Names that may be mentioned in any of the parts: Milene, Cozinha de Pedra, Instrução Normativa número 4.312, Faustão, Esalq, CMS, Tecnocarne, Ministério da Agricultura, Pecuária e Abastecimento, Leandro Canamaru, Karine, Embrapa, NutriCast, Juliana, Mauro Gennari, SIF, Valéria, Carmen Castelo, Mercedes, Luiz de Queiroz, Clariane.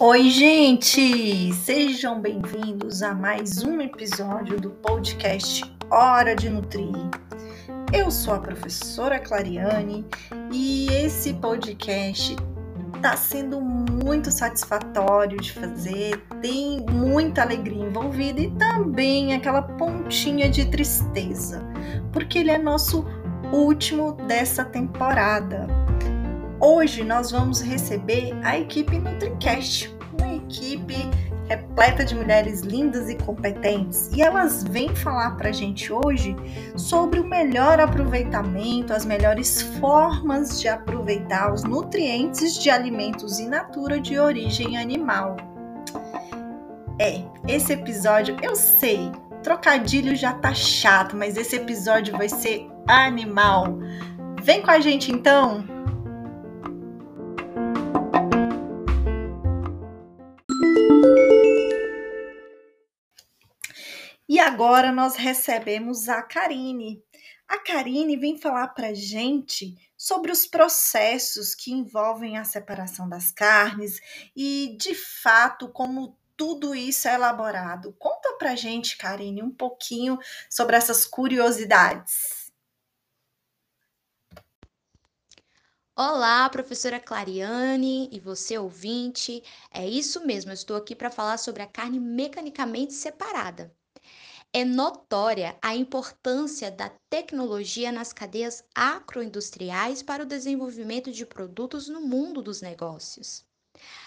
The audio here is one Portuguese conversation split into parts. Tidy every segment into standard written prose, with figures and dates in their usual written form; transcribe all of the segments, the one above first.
Oi, gente! Sejam bem-vindos a mais um episódio do podcast Hora de Nutrir. Eu sou a professora Clariane e esse podcast está sendo muito satisfatório de fazer, tem muita alegria envolvida e também aquela pontinha de tristeza, porque ele é nosso último dessa temporada. Hoje nós vamos receber a equipe NutriCast, uma equipe repleta de mulheres lindas e competentes, e elas vêm falar para a gente hoje sobre o melhor aproveitamento, as melhores formas de aproveitar os nutrientes de alimentos in natura de origem animal. Esse episódio, eu sei, trocadilho já tá chato, mas esse episódio vai ser animal. Vem com a gente então! E agora nós recebemos a Karine. A Karine vem falar para a gente sobre os processos que envolvem a separação das carnes e, de fato, como tudo isso é elaborado. Conta para a gente, Karine, um pouquinho sobre essas curiosidades. Olá, professora Clariane e você, ouvinte. É isso mesmo, eu estou aqui para falar sobre a carne mecanicamente separada. É notória a importância da tecnologia nas cadeias agroindustriais para o desenvolvimento de produtos no mundo dos negócios.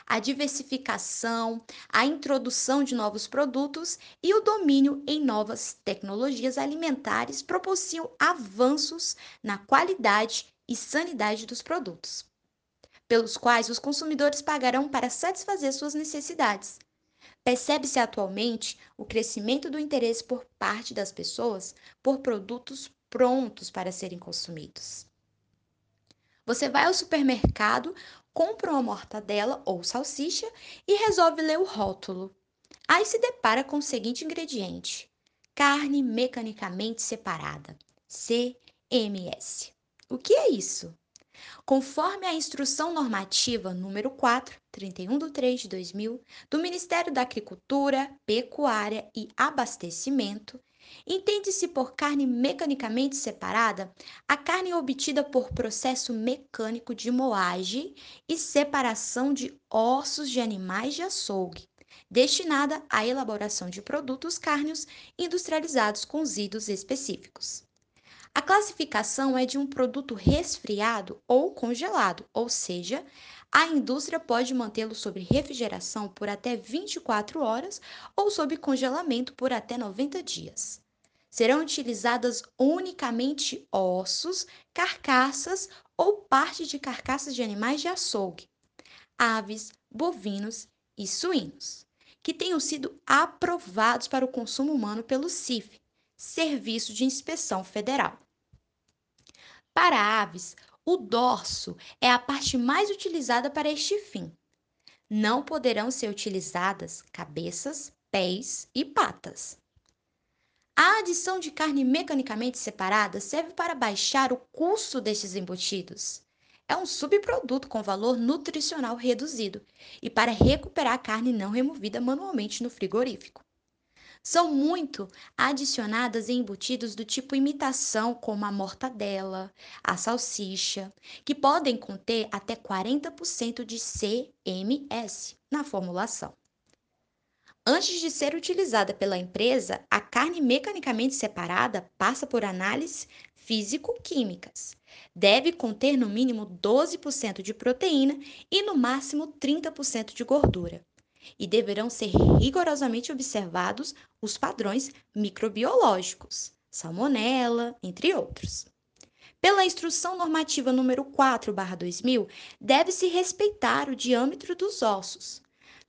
A diversificação, a introdução de novos produtos e o domínio em novas tecnologias alimentares propiciam avanços na qualidade e sanidade dos produtos, pelos quais os consumidores pagarão para satisfazer suas necessidades. Percebe-se atualmente o crescimento do interesse por parte das pessoas por produtos prontos para serem consumidos. Você vai ao supermercado, compra uma mortadela ou salsicha e resolve ler o rótulo. Aí se depara com o seguinte ingrediente: carne mecanicamente separada, CMS. O que é isso? Conforme a Instrução Normativa número 4.312 do Ministério da Agricultura, Pecuária e Abastecimento, entende-se por carne mecanicamente separada a carne obtida por processo mecânico de moagem e separação de ossos de animais de açougue, destinada à elaboração de produtos cárneos industrializados com cozidos específicos. A classificação é de um produto resfriado ou congelado, ou seja, a indústria pode mantê-lo sob refrigeração por até 24 horas ou sob congelamento por até 90 dias. Serão utilizadas unicamente ossos, carcaças ou parte de carcaças de animais de açougue, aves, bovinos e suínos, que tenham sido aprovados para o consumo humano pelo SIF, Serviço de Inspeção Federal. Para aves, o dorso é a parte mais utilizada para este fim. Não poderão ser utilizadas cabeças, pés e patas. A adição de carne mecanicamente separada serve para baixar o custo destes embutidos. É um subproduto com valor nutricional reduzido e para recuperar a carne não removida manualmente no frigorífico. São muito adicionadas em embutidos do tipo imitação, como a mortadela, a salsicha, que podem conter até 40% de CMS na formulação. Antes de ser utilizada pela empresa, a carne mecanicamente separada passa por análises físico-químicas. Deve conter no mínimo 12% de proteína e no máximo 30% de gordura. E deverão ser rigorosamente observados os padrões microbiológicos, salmonela, entre outros. Pela Instrução Normativa número 4/2000, deve-se respeitar o diâmetro dos ossos,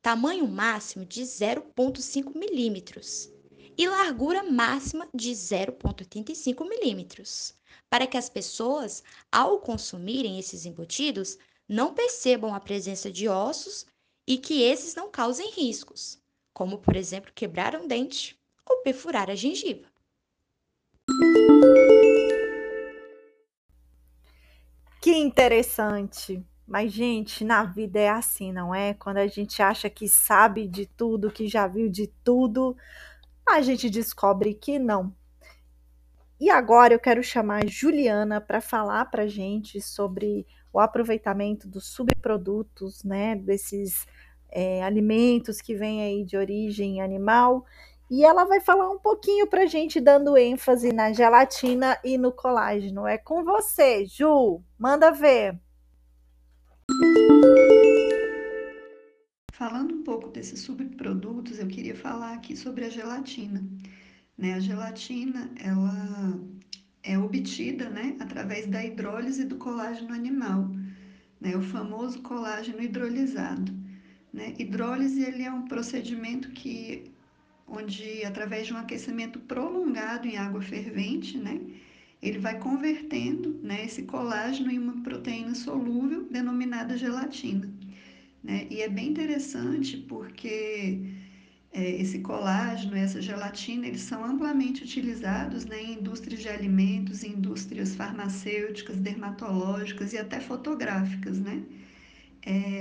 tamanho máximo de 0,5 milímetros e largura máxima de 0,85 milímetros, para que as pessoas, ao consumirem esses embutidos, não percebam a presença de ossos e que esses não causem riscos, como, por exemplo, quebrar um dente ou perfurar a gengiva. Que interessante. Mas, gente, na vida é assim, não é? Quando a gente acha que sabe de tudo, que já viu de tudo, a gente descobre que não. E agora eu quero chamar a Juliana para falar para a gente sobre o aproveitamento dos subprodutos, né, desses alimentos que vêm aí de origem animal. E ela vai falar um pouquinho para a gente, dando ênfase na gelatina e no colágeno. É com você, Ju. Manda ver. Falando um pouco desses subprodutos, eu queria falar aqui sobre a gelatina. Né? A gelatina, ela é obtida, né, através da hidrólise do colágeno animal, né, o famoso colágeno hidrolisado. Né? Hidrólise, ele é um procedimento que, onde, através de um aquecimento prolongado em água fervente, né, ele vai convertendo, né, esse colágeno em uma proteína solúvel denominada gelatina. Né? E é bem interessante porque esse colágeno, essa gelatina, eles são amplamente utilizados, né, em indústrias de alimentos, em indústrias farmacêuticas, dermatológicas e até fotográficas. Né?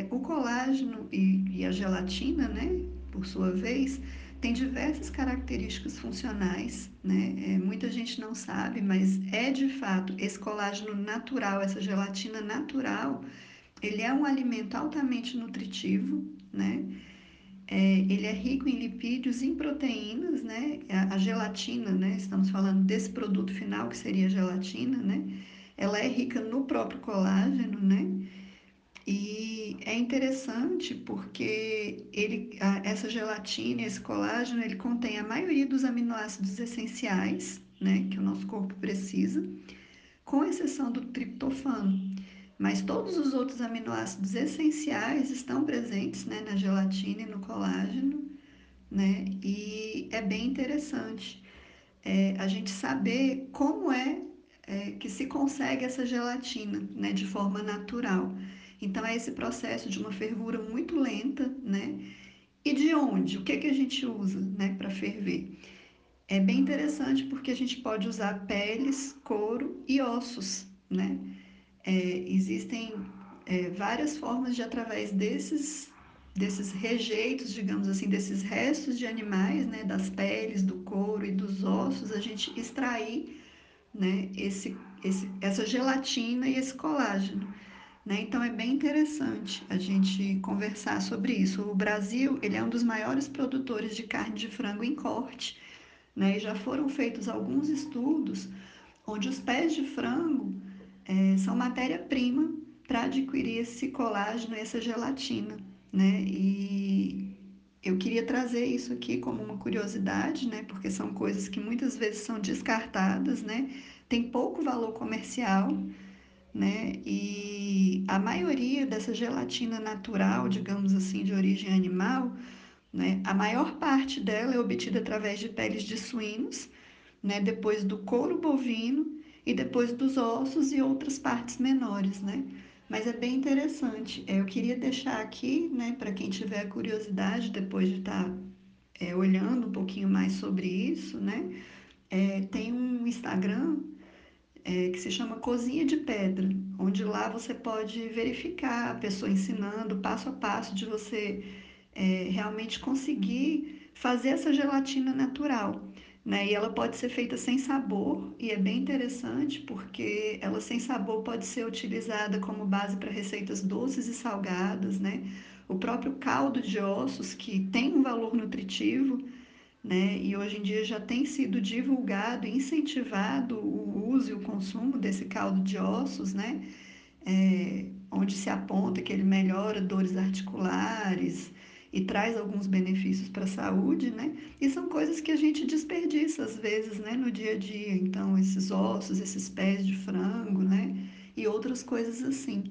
O colágeno e a gelatina, né, por sua vez, tem diversas características funcionais, né? Muita gente não sabe, mas é de fato esse colágeno natural, essa gelatina natural, ele é um alimento altamente nutritivo, né? Ele é rico em lipídios, em proteínas, né? A gelatina, né? Estamos falando desse produto final que seria a gelatina, né? Ela é rica no próprio colágeno, né? E é interessante porque essa gelatina, esse colágeno, ele contém a maioria dos aminoácidos essenciais, né, que o nosso corpo precisa, com exceção do triptofano. Mas todos os outros aminoácidos essenciais estão presentes, né, na gelatina e no colágeno, né, e é bem interessante a gente saber como é que se consegue essa gelatina, né, de forma natural. Então, é esse processo de uma fervura muito lenta, né? E de onde? O que que a gente usa, né, para ferver? É bem interessante porque a gente pode usar peles, couro e ossos, né? Existem várias formas de, através desses rejeitos, digamos assim, desses restos de animais, né, das peles, do couro e dos ossos, a gente extrair, né, essa gelatina e esse colágeno. Né? Então, é bem interessante a gente conversar sobre isso. O Brasil, ele é um dos maiores produtores de carne de frango em corte, né? E já foram feitos alguns estudos onde os pés de frango são matéria-prima para adquirir esse colágeno e essa gelatina, né? E eu queria trazer isso aqui como uma curiosidade, né? Porque são coisas que muitas vezes são descartadas, né? Tem pouco valor comercial, né? E a maioria dessa gelatina natural, digamos assim, de origem animal, né, a maior parte dela é obtida através de peles de suínos, né, depois do couro bovino e depois dos ossos e outras partes menores, né? Mas é bem interessante. Eu queria deixar aqui, né, para quem tiver curiosidade, depois de estar olhando um pouquinho mais sobre isso, né? Tem um Instagram que se chama Cozinha de Pedra, onde lá você pode verificar a pessoa ensinando passo a passo de você realmente conseguir fazer essa gelatina natural, né? E ela pode ser feita sem sabor, e é bem interessante porque ela sem sabor pode ser utilizada como base para receitas doces e salgadas, né? O próprio caldo de ossos, que tem um valor nutritivo, né? E hoje em dia já tem sido divulgado e incentivado o uso e o consumo desse caldo de ossos, né? Onde se aponta que ele melhora dores articulares e traz alguns benefícios para a saúde, né? E são coisas que a gente desperdiça às vezes, né, no dia a dia. Então, esses ossos, esses pés de frango, né, e outras coisas assim.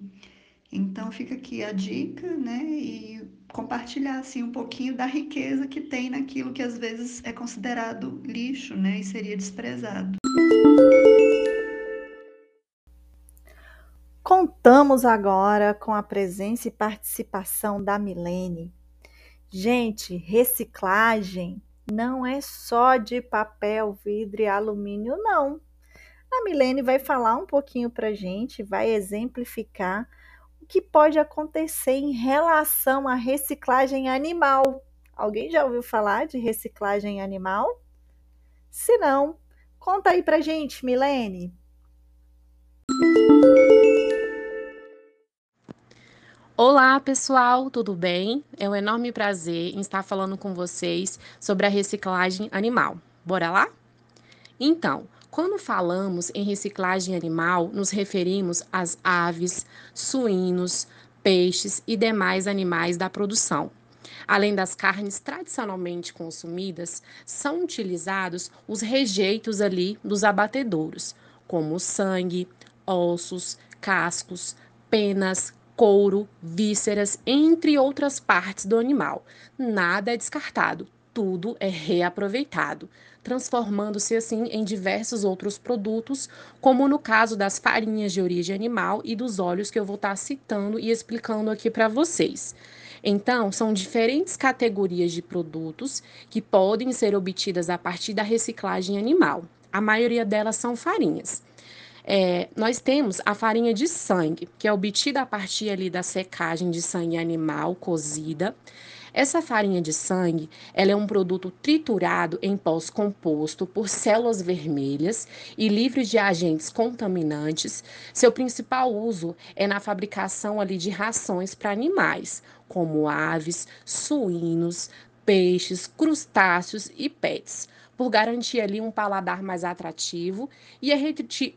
Então, fica aqui a dica, né, e compartilhar assim um pouquinho da riqueza que tem naquilo que às vezes é considerado lixo, né, e seria desprezado. Contamos agora com a presença e participação da Milene. Gente, reciclagem não é só de papel, vidro e alumínio, não. A Milene vai falar um pouquinho para a gente, vai exemplificar o que pode acontecer em relação à reciclagem animal. Alguém já ouviu falar de reciclagem animal? Se não, conta aí para a gente, Milene. Olá pessoal, tudo bem? É um enorme prazer em estar falando com vocês sobre a reciclagem animal. Bora lá? Então, quando falamos em reciclagem animal, nos referimos às aves, suínos, peixes e demais animais da produção. Além das carnes tradicionalmente consumidas, são utilizados os rejeitos ali dos abatedouros, como sangue, ossos, cascos, penas, couro, vísceras, entre outras partes do animal. Nada é descartado, tudo é reaproveitado, transformando-se assim em diversos outros produtos, como no caso das farinhas de origem animal e dos óleos que eu vou estar citando e explicando aqui para vocês. Então, são diferentes categorias de produtos que podem ser obtidas a partir da reciclagem animal. A maioria delas são farinhas. Nós temos a farinha de sangue, que é obtida a partir ali da secagem de sangue animal cozida. Essa farinha de sangue, ela é um produto triturado em pós composto por células vermelhas e livre de agentes contaminantes. Seu principal uso é na fabricação ali de rações para animais, como aves, suínos, peixes, crustáceos e pets, por garantir ali um paladar mais atrativo e é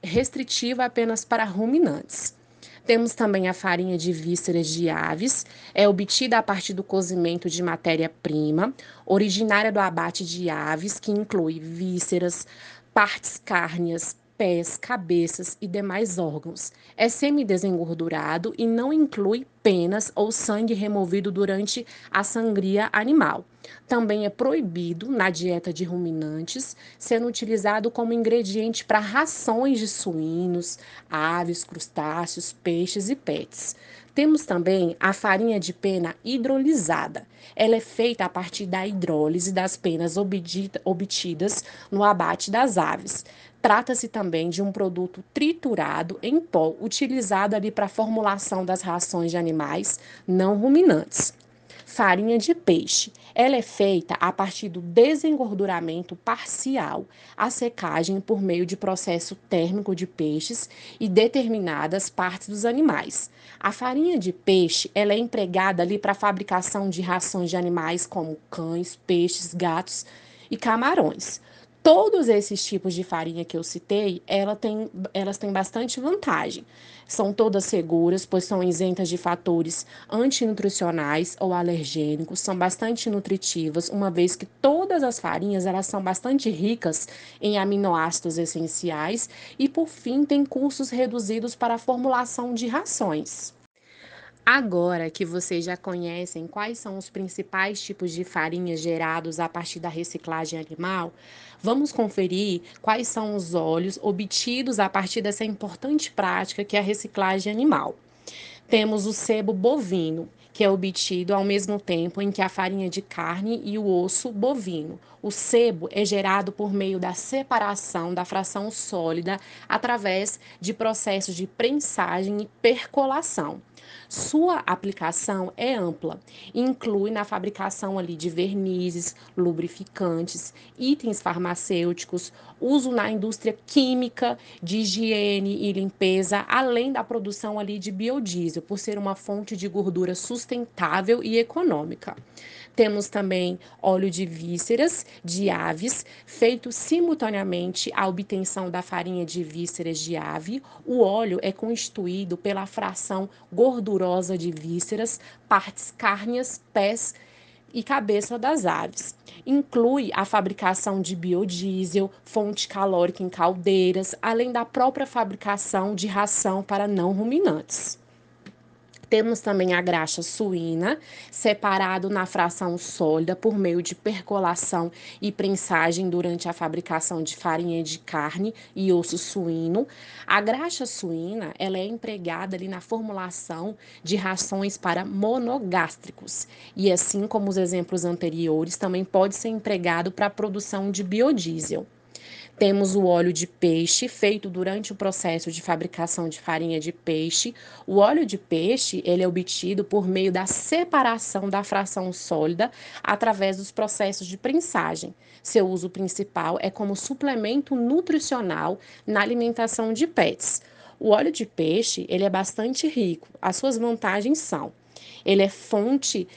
restritiva apenas para ruminantes. Temos também a farinha de vísceras de aves, é obtida a partir do cozimento de matéria-prima, originária do abate de aves, que inclui vísceras, partes cárneas, pés, cabeças e demais órgãos. É semidesengordurado e não inclui penas ou sangue removido durante a sangria animal. Também é proibido na dieta de ruminantes, sendo utilizado como ingrediente para rações de suínos, aves, crustáceos, peixes e pets. Temos também a farinha de pena hidrolisada. Ela é feita a partir da hidrólise das penas obtidas no abate das aves. Trata-se também de um produto triturado em pó, utilizado ali para a formulação das rações de animais não ruminantes. Farinha de peixe. Ela é feita a partir do desengorduramento parcial, a secagem por meio de processo térmico de peixes e determinadas partes dos animais. A farinha de peixe, ela é empregada ali para a fabricação de rações de animais como cães, peixes, gatos e camarões. Todos esses tipos de farinha que eu citei, elas têm bastante vantagem. São todas seguras, pois são isentas de fatores antinutricionais ou alergênicos, são bastante nutritivas, uma vez que todas as farinhas elas são bastante ricas em aminoácidos essenciais e, por fim, têm custos reduzidos para a formulação de rações. Agora que vocês já conhecem quais são os principais tipos de farinha gerados a partir da reciclagem animal, vamos conferir quais são os óleos obtidos a partir dessa importante prática que é a reciclagem animal. Temos o sebo bovino, que é obtido ao mesmo tempo em que a farinha de carne e o osso bovino. O sebo é gerado por meio da separação da fração sólida através de processos de prensagem e percolação. Sua aplicação é ampla, inclui na fabricação ali de vernizes, lubrificantes, itens farmacêuticos, uso na indústria química, de higiene e limpeza, além da produção ali de biodiesel, por ser uma fonte de gordura sustentável e econômica. Temos também óleo de vísceras de aves, feito simultaneamente à obtenção da farinha de vísceras de ave. O óleo é constituído pela fração gordurosa de vísceras, partes cárneas, pés e cabeça das aves. Inclui a fabricação de biodiesel, fonte calórica em caldeiras, além da própria fabricação de ração para não ruminantes. Temos também a graxa suína, separado na fração sólida por meio de percolação e prensagem durante a fabricação de farinha de carne e osso suíno. A graxa suína, ela é empregada ali na formulação de rações para monogástricos. E assim como os exemplos anteriores, também pode ser empregado para a produção de biodiesel. Temos o óleo de peixe, feito durante o processo de fabricação de farinha de peixe. O óleo de peixe, ele é obtido por meio da separação da fração sólida através dos processos de prensagem. Seu uso principal é como suplemento nutricional na alimentação de pets. O óleo de peixe, ele é bastante rico. As suas vantagens são: ele é fonte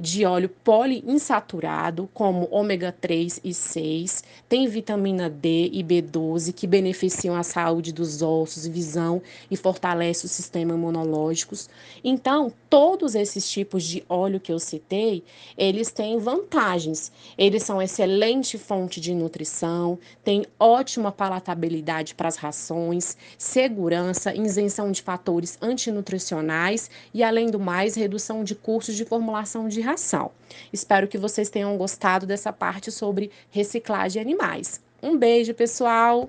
de óleo poliinsaturado, como ômega 3 e 6, tem vitamina D e B12, que beneficiam a saúde dos ossos, visão e fortalece o sistema imunológico. Então, todos esses tipos de óleo que eu citei, eles têm vantagens. Eles são excelente fonte de nutrição, têm ótima palatabilidade para as rações, segurança, isenção de fatores antinutricionais e, além do mais, redução de custos de formulação de ração. Espero que vocês tenham gostado dessa parte sobre reciclagem de animais. Um beijo, pessoal!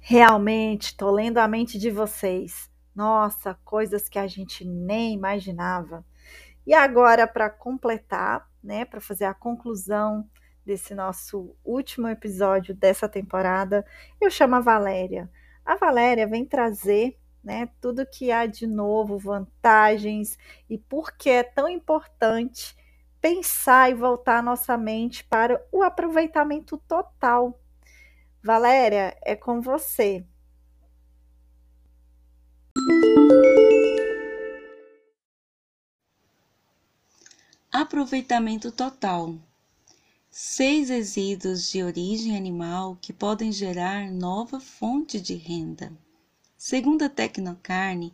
Realmente, estou lendo a mente de vocês. Nossa, coisas que a gente nem imaginava. E agora, para completar, né, para fazer a conclusão desse nosso último episódio dessa temporada, eu chamo a Valéria. A Valéria vem trazer, né, tudo que há de novo, vantagens e por que é tão importante pensar e voltar a nossa mente para o aproveitamento total. Valéria, é com você. Aproveitamento total. 6 resíduos de origem animal que podem gerar nova fonte de renda. Segundo a Tecnocarne,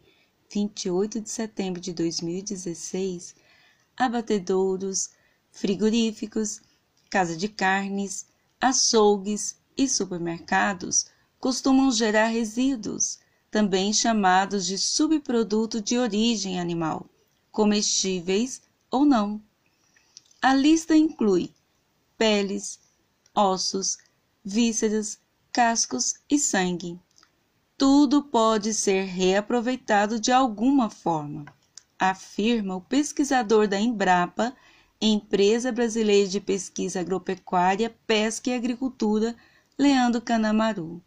28 de setembro de 2016, abatedouros, frigoríficos, casa de carnes, açougues e supermercados costumam gerar resíduos, também chamados de subproduto de origem animal, comestíveis ou não. A lista inclui peles, ossos, vísceras, cascos e sangue. Tudo pode ser reaproveitado de alguma forma, afirma o pesquisador da Embrapa, Empresa Brasileira de Pesquisa Agropecuária, Pesca e Agricultura, Leandro Canamaru.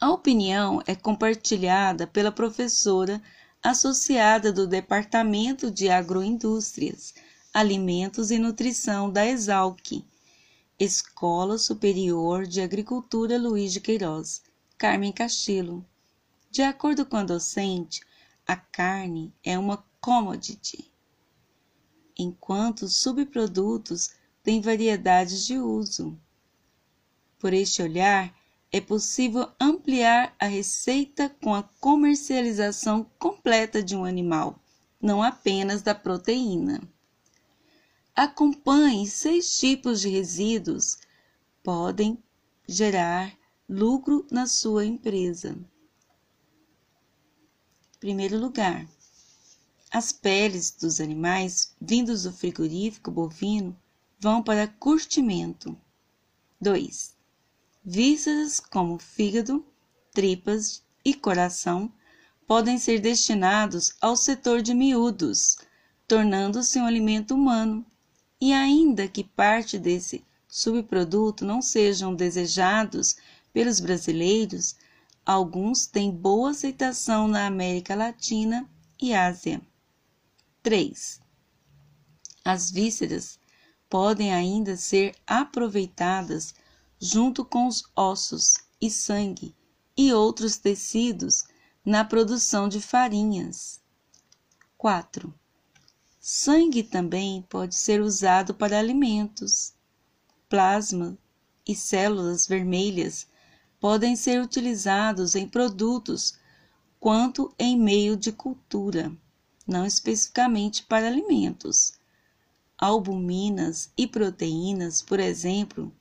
A opinião é compartilhada pela professora associada do Departamento de Agroindústrias, Alimentos e Nutrição da Esalq, Escola Superior de Agricultura Luiz de Queiroz, Carmen Castelo. De acordo com a docente, a carne é uma commodity, enquanto subprodutos têm variedades de uso. Por este olhar, é possível ampliar a receita com a comercialização completa de um animal, não apenas da proteína. Acompanhe 6 tipos de resíduos podem gerar lucro na sua empresa. Em primeiro lugar, as peles dos animais vindos do frigorífico bovino vão para curtimento. 2. Vísceras como fígado, tripas e coração podem ser destinados ao setor de miúdos, tornando-se um alimento humano, e ainda que parte desse subproduto não sejam desejados pelos brasileiros, alguns têm boa aceitação na América Latina e Ásia. 3. As vísceras podem ainda ser aproveitadas junto com os ossos e sangue e outros tecidos na produção de farinhas. 4. Sangue também pode ser usado para alimentos. Plasma e células vermelhas podem ser utilizados em produtos quanto em meio de cultura, não especificamente para alimentos. Albuminas e proteínas, por exemplo,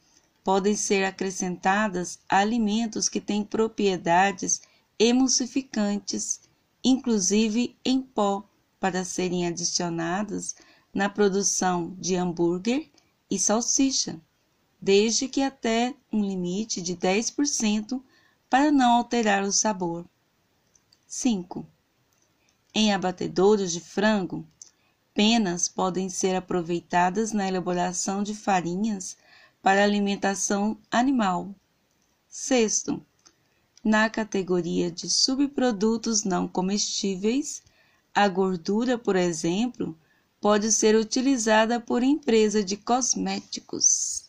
podem ser acrescentadas a alimentos que têm propriedades emulsificantes, inclusive em pó, para serem adicionadas na produção de hambúrguer e salsicha, desde que até um limite de 10% para não alterar o sabor. 5. Em abatedouros de frango, penas podem ser aproveitadas na elaboração de farinhas para alimentação animal. Sexto, na categoria de subprodutos não comestíveis, a gordura, por exemplo, pode ser utilizada por empresa de cosméticos.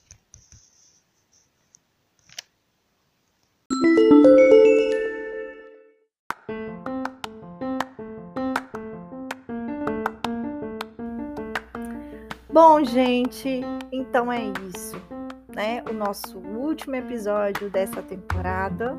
Bom, gente, então é isso, né? O nosso último episódio dessa temporada.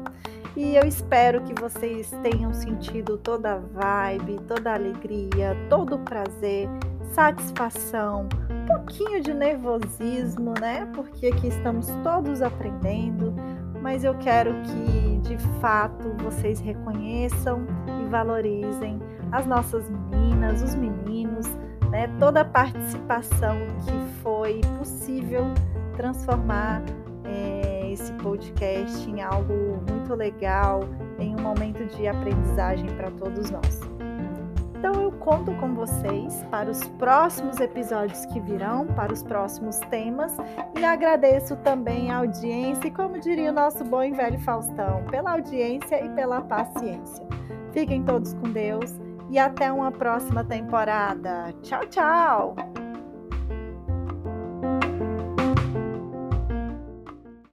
E eu espero que vocês tenham sentido toda a vibe, toda a alegria, todo o prazer, satisfação, um pouquinho de nervosismo, né? Porque aqui estamos todos aprendendo, mas eu quero que, de fato, vocês reconheçam e valorizem as nossas meninas, os meninos, né? Toda a participação que foi possível transformar esse podcast em algo muito legal, em um momento de aprendizagem para todos nós. Então eu conto com vocês para os próximos episódios que virão, para os próximos temas, e agradeço também a audiência, e como diria o nosso bom e velho Faustão, pela audiência e pela paciência. Fiquem todos com Deus e até uma próxima temporada. Tchau, tchau!